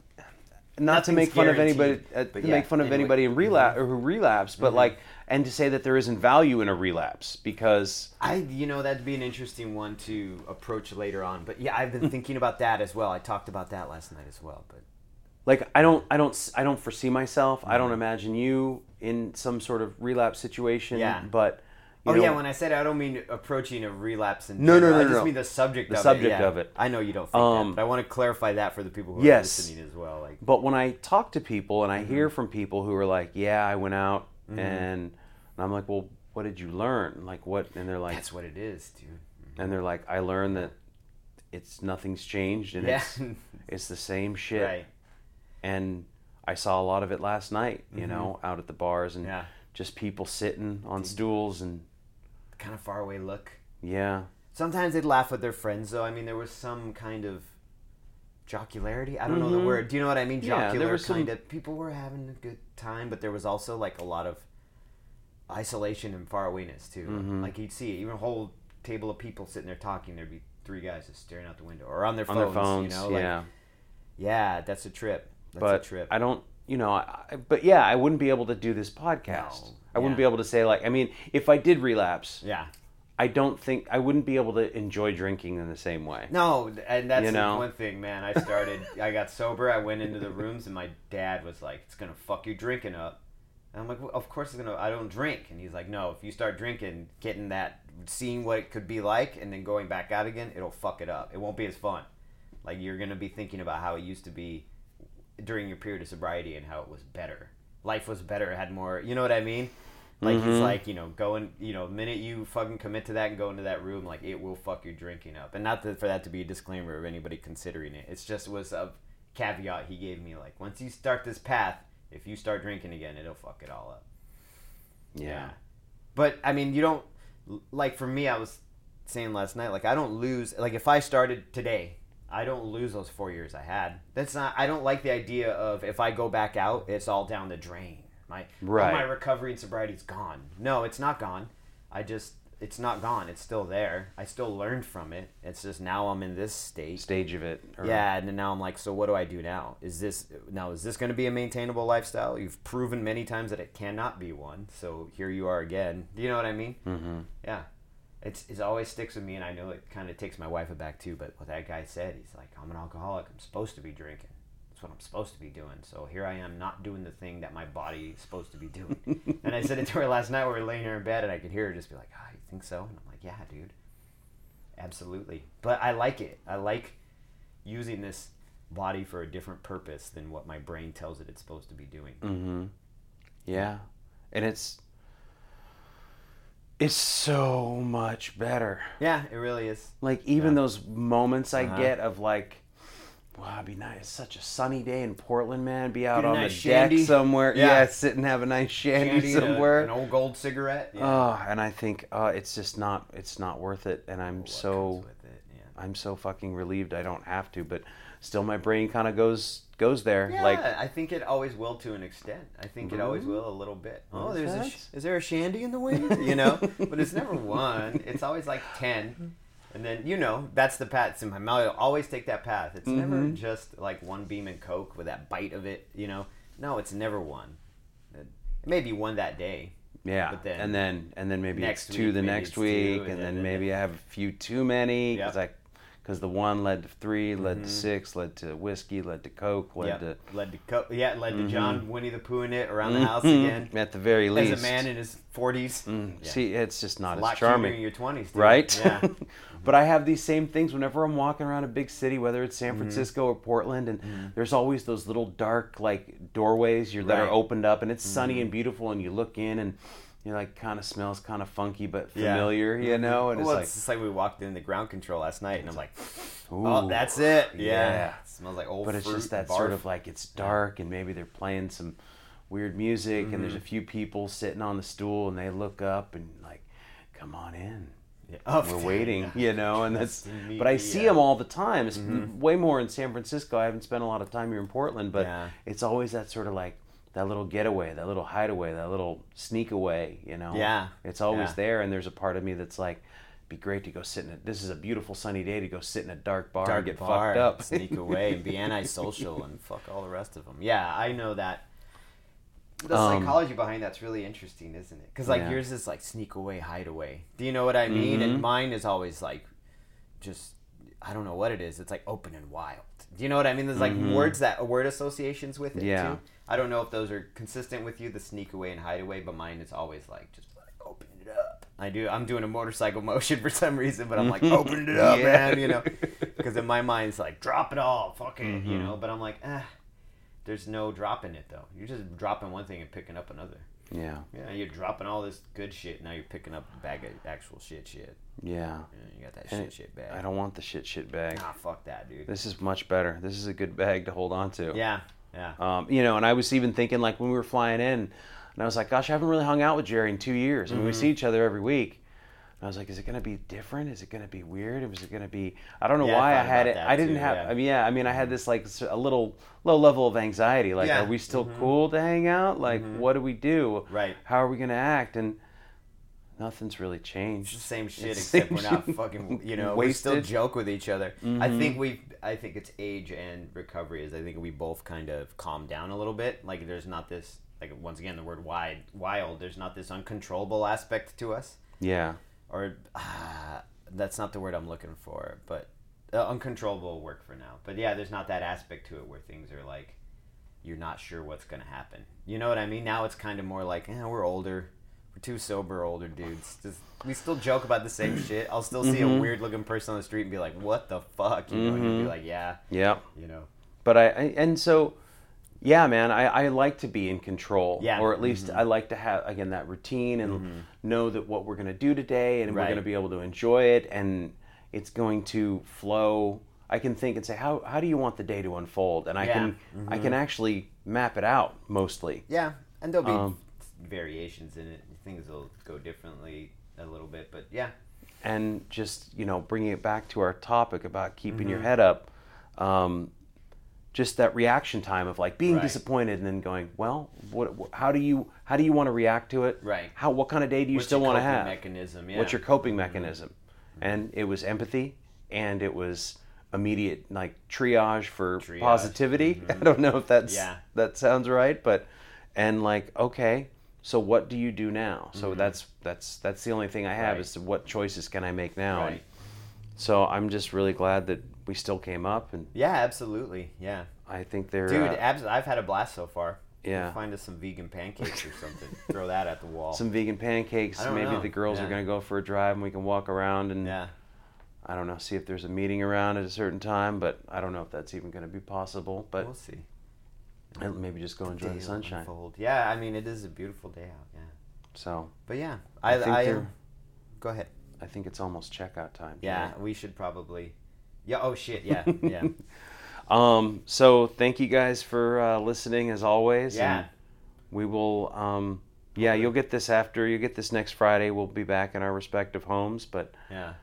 not to make fun of anybody. Uh, to yeah, make fun of anybody in relapse mm-hmm. or who relapse, but mm-hmm. like, and to say that there isn't value in a relapse because I, you know, that'd be an interesting one to approach later on. But yeah, I've been thinking about that as well. I talked about that last night as well, but. Like, I don't, I don't, I don't foresee myself. I don't imagine you in some sort of relapse situation. Yeah. But you oh know, yeah, when I said I don't mean approaching a relapse in general. No, no, no, I just no. mean the subject. The of subject it. The subject yeah. of it. I know you don't think um, that, but I want to clarify that for the people who are yes, listening as well. Like, but when I talk to people and I mm-hmm. hear from people who are like, "Yeah, I went out," mm-hmm. and, and I'm like, "Well, what did you learn? Like what?" And they're like, "That's what it is, dude." Mm-hmm. And they're like, "I learned that it's nothing's changed and yeah. it's it's the same shit." Right. And I saw a lot of it last night, you mm-hmm. know, out at the bars and yeah. just people sitting on Dude. stools and... Kind of faraway look. Yeah. Sometimes they'd laugh with their friends, though. I mean, there was some kind of jocularity. I don't mm-hmm. know the word. Do you know what I mean? Jocular yeah, there was kind some... of... People were having a good time, but there was also, like, a lot of isolation and farawayness, too. Mm-hmm. Like, you'd see it. Even a whole table of people sitting there talking. There'd be three guys just staring out the window. Or on their phones, on their phones you know? Like, yeah. Yeah, that's a trip. That's but I don't, you know, I, but yeah, I wouldn't be able to do this podcast. No. I yeah. wouldn't be able to say like, I mean, if I did relapse, yeah, I don't think, I wouldn't be able to enjoy drinking in the same way. No, and that's you know? the one thing, man. I started, I got sober, I went into the rooms and my dad was like, it's going to fuck your drinking up. And I'm like, well, of course it's going to, I don't drink. And he's like, no, if you start drinking, getting that, seeing what it could be like and then going back out again, it'll fuck it up. It won't be as fun. Like you're going to be thinking about how it used to be during your period of sobriety and how it was better. Life was better, had more, you know what I mean? Like, mm-hmm. it's like, you know, going, you know, the minute you fucking commit to that and go into that room, like, it will fuck your drinking up. And not that for that to be a disclaimer of anybody considering it. It's just was a caveat he gave me, like, once you start this path, if you start drinking again, it'll fuck it all up. Yeah. yeah. But, I mean, you don't, like, for me, I was saying last night, like, I don't lose, like, if I started today, I don't lose those four years I had. That's not. I don't like the idea of if I go back out, it's all down the drain. My right. my recovery and sobriety is gone. No, it's not gone. I just it's not gone. It's still there. I still learned from it. It's just now I'm in this state. Stage of it. Or... Yeah, and now I'm like, so what do I do now? Is this now is this going to be a maintainable lifestyle? You've proven many times that it cannot be one, so here you are again. Do you know what I mean? Mm-hmm. Yeah. It's it always sticks with me, and I know it kind of takes my wife aback too, but what that guy said, he's like, I'm an alcoholic. I'm supposed to be drinking. That's what I'm supposed to be doing. So here I am not doing the thing that my body is supposed to be doing. And I said it to her last night. We were laying here in bed, and I could hear her just be like, ah, oh, you think so? And I'm like, yeah, dude. Absolutely. But I like it. I like using this body for a different purpose than what my brain tells it it's supposed to be doing. Mm-hmm. Yeah. And it's it's so much better. Yeah, it really is. Like, even yeah. those moments I uh-huh. get of, like, wow, it'd be nice. It's such a sunny day in Portland, man. Be out on nice the shandy. deck somewhere. Yeah. yeah, sit and have a nice shandy, shandy somewhere. A, an old gold cigarette. Yeah. Oh, and I think uh, it's just not it's not worth it. And I'm oh, so yeah. I'm so fucking relieved I don't have to, but still my brain kind of goes goes there. Yeah, like, I think it always will to an extent. I think mm-hmm. it always will a little bit. Oh, there's a sh- is there a shandy in the wind? You know? But it's never one. It's always like ten. And then, you know, that's the path. It's in my mouth. I'll always take that path. It's mm-hmm. never just like one Beam and Coke with that bite of it, you know. No, it's never one. It may be one that day. Yeah. But then, and then and then maybe it's two the next week. And then maybe I have a few too many. Because yep. the one led to three, led mm-hmm. to six, led to whiskey, led to Coke, led yep. to... Led to Coke. Yeah, led mm-hmm. to John Winnie the Pooh in it around mm-hmm. the house again. At the very least. As a man in his forties. Mm. Yeah. See, it's just not it's as charming. A lot cuter in your twenties. Too. Right? Yeah. But I have these same things whenever I'm walking around a big city, whether it's San Francisco mm-hmm. or Portland, and mm-hmm. there's always those little dark like doorways you're, that right. are opened up, and it's mm-hmm. sunny and beautiful, and you look in, and you're like, kind of smells kind of funky but familiar, yeah. you know? And well, it's, like, it's just like we walked in the Ground Control last night, and I'm like, ooh, oh, that's it. Yeah. yeah. It smells like old fruit. But it's fruit just that barf. Sort of like it's dark, and maybe they're playing some weird music, mm-hmm. and there's a few people sitting on the stool, and they look up and like, come on in. Yeah. Oh, we're waiting, you know, and that's. But I see yeah. them all the time. It's mm-hmm. way more in San Francisco. I haven't spent a lot of time here in Portland, but yeah. it's always that sort of like that little getaway, that little hideaway, that little sneak away. You know, yeah, it's always yeah. there. And there's a part of me that's like, it'd be great to go sit in a. This is a beautiful sunny day to go sit in a dark bar dark and get bar, fucked up, sneak away, and be antisocial and fuck all the rest of them. Yeah, I know that. The psychology um, behind that's really interesting, isn't it? Because like yeah. yours is like sneak away, hide away. Do you know what I mean? Mm-hmm. And mine is always like, just I don't know what it is. It's like open and wild. Do you know what I mean? There's like mm-hmm. words that word associations with it yeah. too. I don't know if those are consistent with you, the sneak away and hide away, but mine is always like just like open it up. I do. I'm doing a motorcycle motion for some reason, but I'm like open it up, yeah. man. You know, because in my mind it's like drop it all, fuck it, mm-hmm. you know. But I'm like, eh. There's no dropping it, though. You're just dropping one thing and picking up another. Yeah. Yeah, you're dropping all this good shit, now you're picking up a bag of actual shit shit. Yeah. You got that and shit shit bag. I don't want the shit shit bag. Nah, fuck that, dude. This is much better. This is a good bag to hold on to. Yeah, yeah. Um, you know, and I was even thinking, like, when we were flying in, and I was like, gosh, I haven't really hung out with Jerry in two years. I mean, mm-hmm. we see each other every week. I was like, is it going to be different? Is it going to be weird? Is it going to be... I don't know yeah, why I, I had it. I didn't too, have... Yeah. I mean, yeah, I mean, I had this, like, a little low level of anxiety. Like, yeah. are we still mm-hmm. cool to hang out? Like, mm-hmm. what do we do? Right. How are we going to act? And nothing's really changed. It's the same shit, it's except same we're not shit. Fucking, you know, wasted. We still joke with each other. Mm-hmm. I think we... I think it's age and recovery is, I think we both kind of calm down a little bit. Like, there's not this... Like, once again, the word wide, wild, there's not this uncontrollable aspect to us. Yeah. Or uh, that's not the word I'm looking for, but uh, uncontrollable will work for now. But yeah, there's not that aspect to it where things are like, you're not sure what's going to happen. You know what I mean? Now it's kind of more like, eh, we're older. We're two sober older dudes. Just, we still joke about the same shit. I'll still see mm-hmm. a weird looking person on the street and be like, what the fuck? You know, mm-hmm. and you'll be like, yeah. Yeah. You know. But I, I and so... Yeah, man, I, I like to be in control, yeah. or at least mm-hmm. I like to have, again, that routine and mm-hmm. know that what we're going to do today and right. we're going to be able to enjoy it and it's going to flow. I can think and say, how how do you want the day to unfold? And I yeah. can mm-hmm. I can actually map it out mostly. Yeah, and there'll be um, variations in it. Things will go differently a little bit, but yeah. And just, you know, bringing it back to our topic about keeping mm-hmm. your head up, um, just that reaction time of like being right. disappointed and then going, well, what, what? How do you how do you want to react to it? Right. How? What kind of day do you What's still want to have? Mechanism? Yeah. What's your coping mm-hmm. mechanism? And it was empathy, and it was immediate like triage for triage. Positivity. Mm-hmm. I don't know if that's yeah. that sounds right, but and like okay, so what do you do now? So mm-hmm. that's that's that's the only thing I have right. is what choices can I make now? Right. And so I'm just really glad that we still came up and yeah, absolutely, yeah. I think they're dude. Uh, abs- I've had a blast so far. Yeah, we'll find us some vegan pancakes or something. Throw that at the wall. Some vegan pancakes. I don't Maybe know. The girls yeah. are gonna go for a drive and we can walk around and yeah. I don't know. See if there's a meeting around at a certain time, but I don't know if that's even gonna be possible. But we'll see. And maybe just go enjoy the sunshine. Unfold. Yeah, I mean it is a beautiful day out. Yeah. So. But yeah, I. I, think I um, go ahead. I think it's almost checkout time. Yeah, right? We should probably. Yeah. Oh shit. Yeah. Yeah. um. So thank you guys for uh, listening as always. Yeah. And we will. Um. Yeah. You'll get this after. You'll get this next Friday. We'll be back in our respective homes. But. Yeah.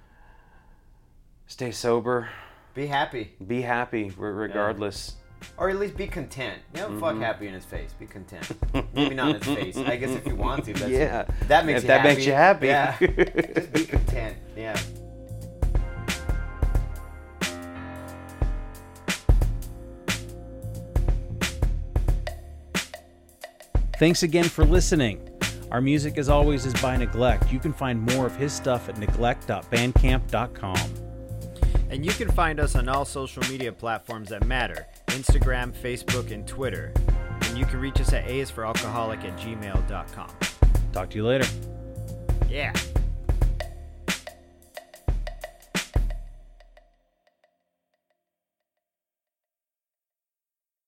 Stay sober. Be happy. Be happy regardless. Yeah. Or at least be content. You know, mm-hmm. fuck happy in his face. Be content. Maybe not in his face. I guess if you want to. That's yeah. It. That makes if you that happy. That makes you happy. Yeah. Just be content. Yeah. Thanks again for listening. Our music, as always, is by Neglect. You can find more of his stuff at neglect dot bandcamp dot com. And you can find us on all social media platforms that matter. Instagram, Facebook, and Twitter. And you can reach us at aisforalcoholic at gmail dot com. Talk to you later. Yeah.